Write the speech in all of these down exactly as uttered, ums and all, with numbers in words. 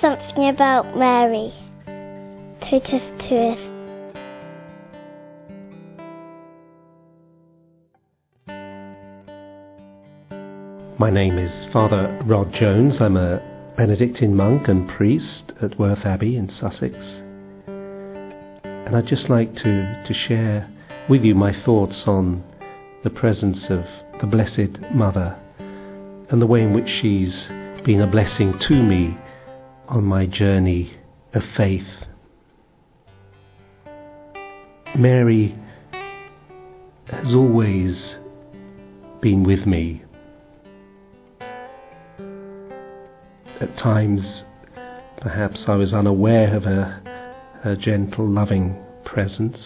Something about Mary. Totus Tuus. My name is Father Rod Jones. I'm a Benedictine monk and priest at Worth Abbey in Sussex. And I'd just like to, to share with you my thoughts on the presence of the Blessed Mother and the way in which she's been a blessing to me on my journey of faith. Mary has always been with me. At times, perhaps I was unaware of her, her gentle, loving presence.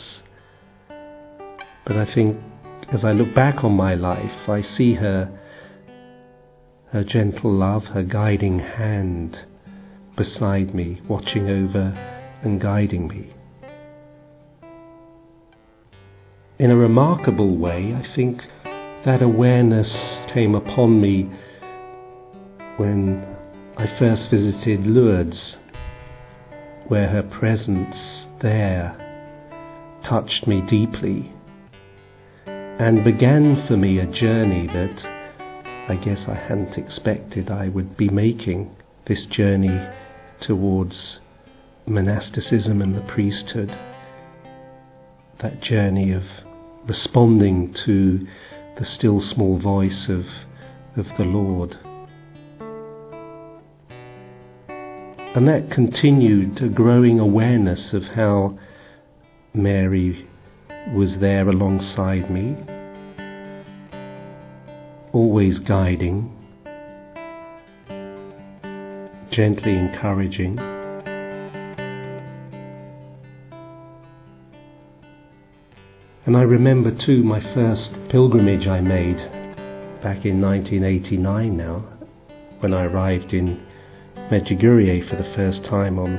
But I think, as I look back on my life, I see her, her gentle love, her guiding hand beside me, watching over and guiding me. In a remarkable way, I think that awareness came upon me when I first visited Lourdes, where her presence there touched me deeply and began for me a journey that I guess I hadn't expected I would be making, this journey towards monasticism and the priesthood, that journey of responding to the still small voice of, of the Lord. And that continued a growing awareness of how Mary was there alongside me, always guiding, gently encouraging. And I remember too my first pilgrimage I made back in nineteen eighty-nine now, when I arrived in Medjugorje for the first time on,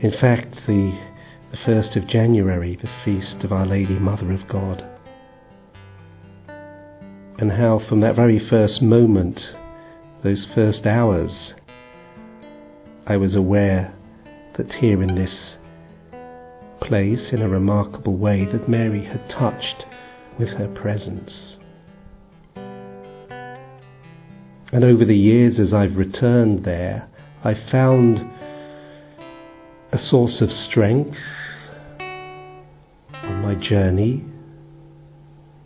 in fact, the, the first of January, the Feast of Our Lady, Mother of God. And how from that very first moment, those first hours, I was aware that here in this place, in a remarkable way, that Mary had touched with her presence. And over the years, as I've returned there, I've found a source of strength on my journey,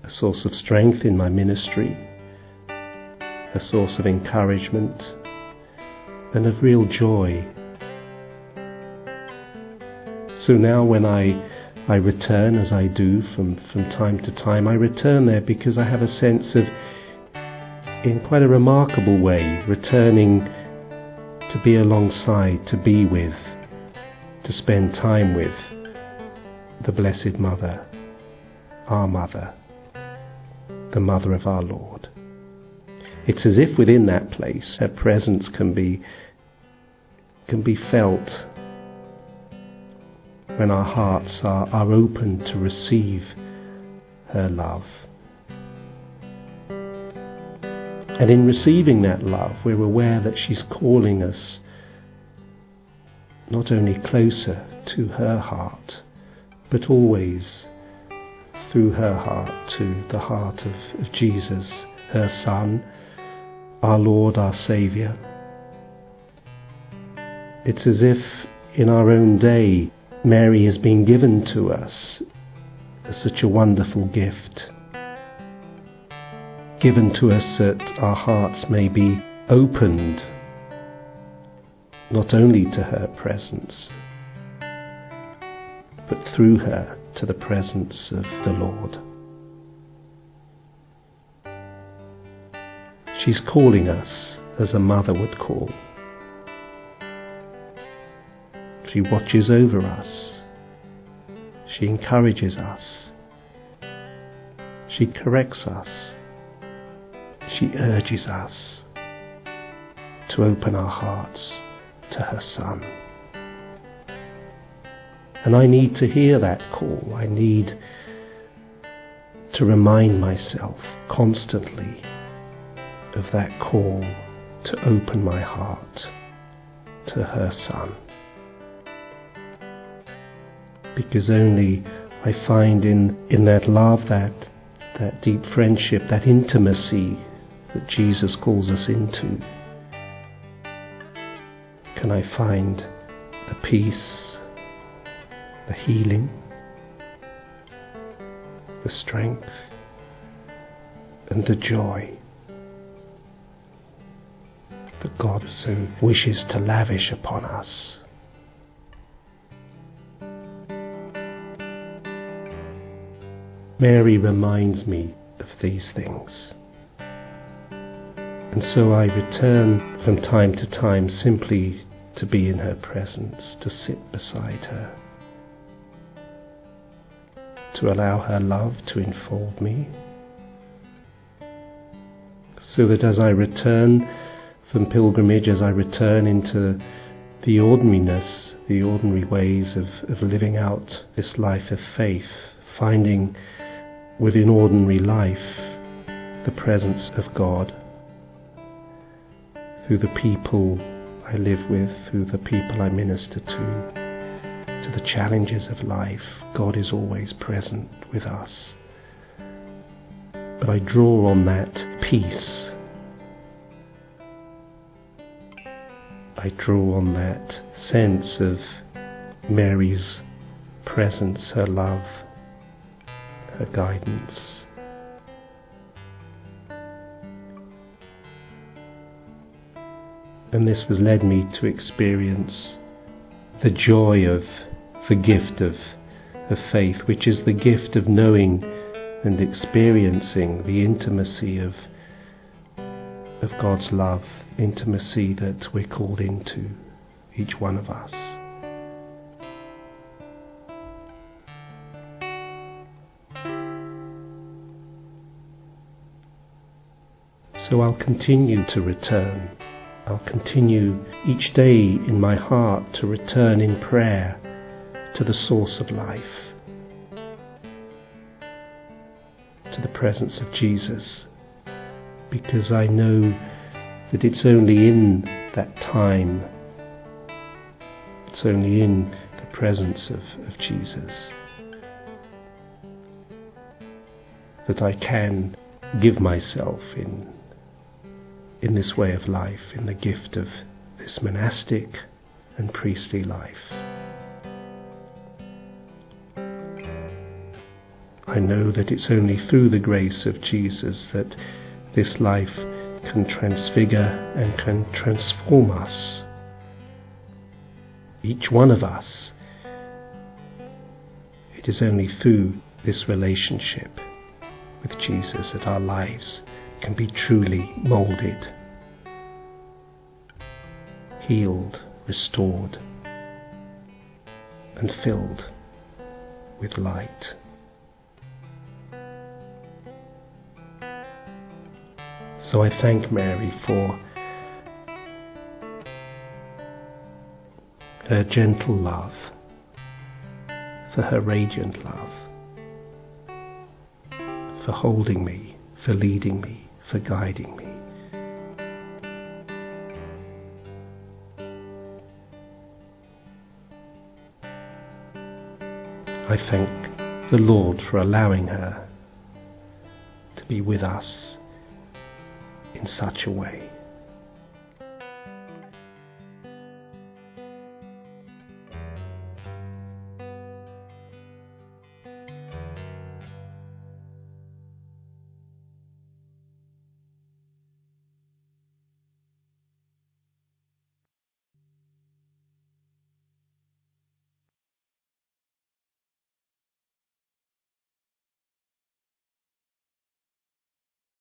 a source of strength in my ministry, a source of encouragement, and of real joy. So now when I, I return, as I do from, from time to time, I return there because I have a sense of, in quite a remarkable way, returning to be alongside, to be with, to spend time with the Blessed Mother, our Mother, the Mother of our Lord. It's as if within that place her presence can be can be felt when our hearts are, are open to receive her love. And in receiving that love, we're aware that she's calling us not only closer to her heart, but always through her heart to the heart of, of Jesus, her Son, our Lord, our Saviour. It's as if in our own day, Mary has been given to us as such a wonderful gift, given to us that our hearts may be opened not only to her presence, but through her to the presence of the Lord. She's calling us as a mother would call. She watches over us. She encourages us. She corrects us. She urges us to open our hearts to her Son. And I need to hear that call. I need to remind myself constantly of that call to open my heart to her Son. Because only I find in, in that love, that, that deep friendship, that intimacy that Jesus calls us into, can I find the peace, the healing, the strength, and the joy that God so wishes to lavish upon us. Mary reminds me of these things, and so I return from time to time simply to be in her presence, to sit beside her, to allow her love to enfold me, so that as I return from pilgrimage, as I return into the ordinariness, the ordinary ways of, of living out this life of faith, finding within ordinary life the presence of God through the people I live with, through the people I minister to, to the challenges of life. God is always present with us. But I draw on that peace. I draw on that sense of Mary's presence, her love, her guidance. And this has led me to experience the joy of the gift of, of faith, which is the gift of knowing and experiencing the intimacy of, of God's love, intimacy that we're called into, each one of us. So I'll continue to return. I'll continue each day in my heart to return in prayer to the source of life, to the presence of Jesus, because I know that it's only in that time, it's only in the presence of, of Jesus that I can give myself in in this way of life, in the gift of this monastic and priestly life. I know that it's only through the grace of Jesus that this life can transfigure and can transform us, each one of us. It is only through this relationship with Jesus that our lives can be truly moulded, healed, restored, and filled with light. So I thank Mary for her gentle love, for her radiant love, for holding me, for leading me, for guiding me. I thank the Lord for allowing her to be with us in such a way.